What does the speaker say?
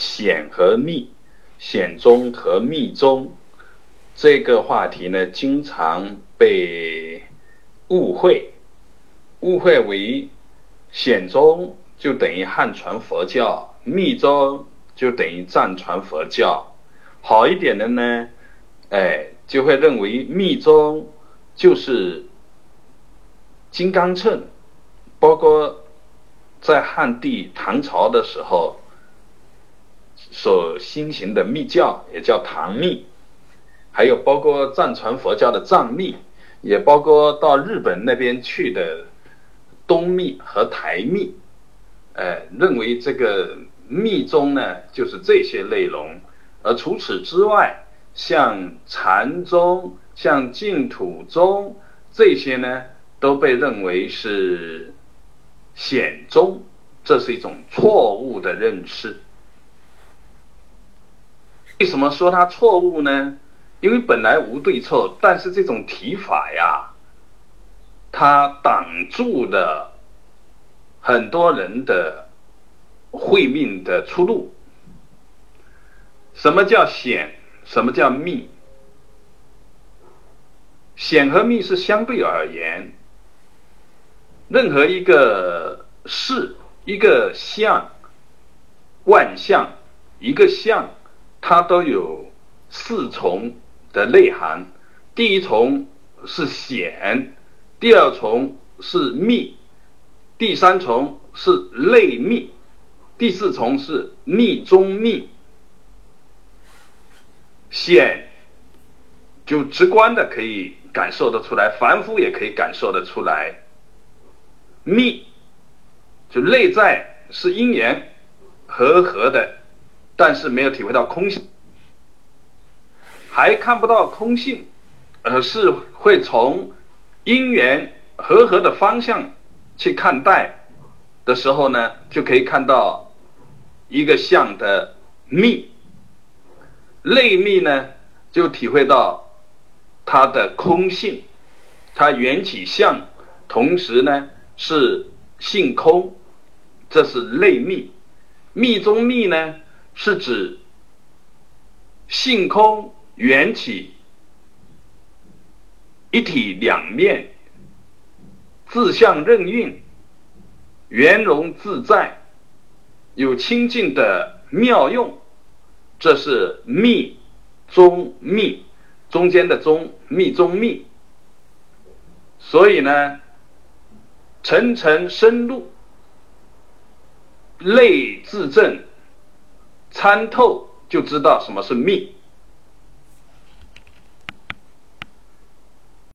显和密，显宗和密宗这个话题呢，经常被误会为显宗就等于汉传佛教，密宗就等于藏传佛教。好一点的呢，就会认为密宗就是金刚秤，包括在汉地唐朝的时候所兴行的密教，也叫唐密，还有包括藏传佛教的藏密，也包括到日本那边去的东密和台密，认为这个密宗呢就是这些内容。而除此之外，像禅宗、像净土宗这些呢，都被认为是显宗，这是一种错误的认识。为什么说它错误呢？因为本来无对错，但是这种提法呀，它挡住了很多人的慧命的出路。什么叫显？什么叫密？显和密是相对而言，任何一个事、一个相、万象、一个相，它都有四重的内涵。第一重是显，第二重是密，第三重是类密，第四重是密中密。显就直观的可以感受得出来，凡夫也可以感受得出来。密就内在是因缘和合的，但是没有体会到空性，还看不到空性，而是会从因缘和合的方向去看待的时候呢，就可以看到一个相的密。类密呢就体会到它的空性，它缘起相同时呢是性空，这是类密。密中密呢是指性空缘起一体两面，自相任运，圆融自在，有清净的妙用，这是密中密，中间的中，密中密。所以呢，层层深入，类自证参透，就知道什么是密。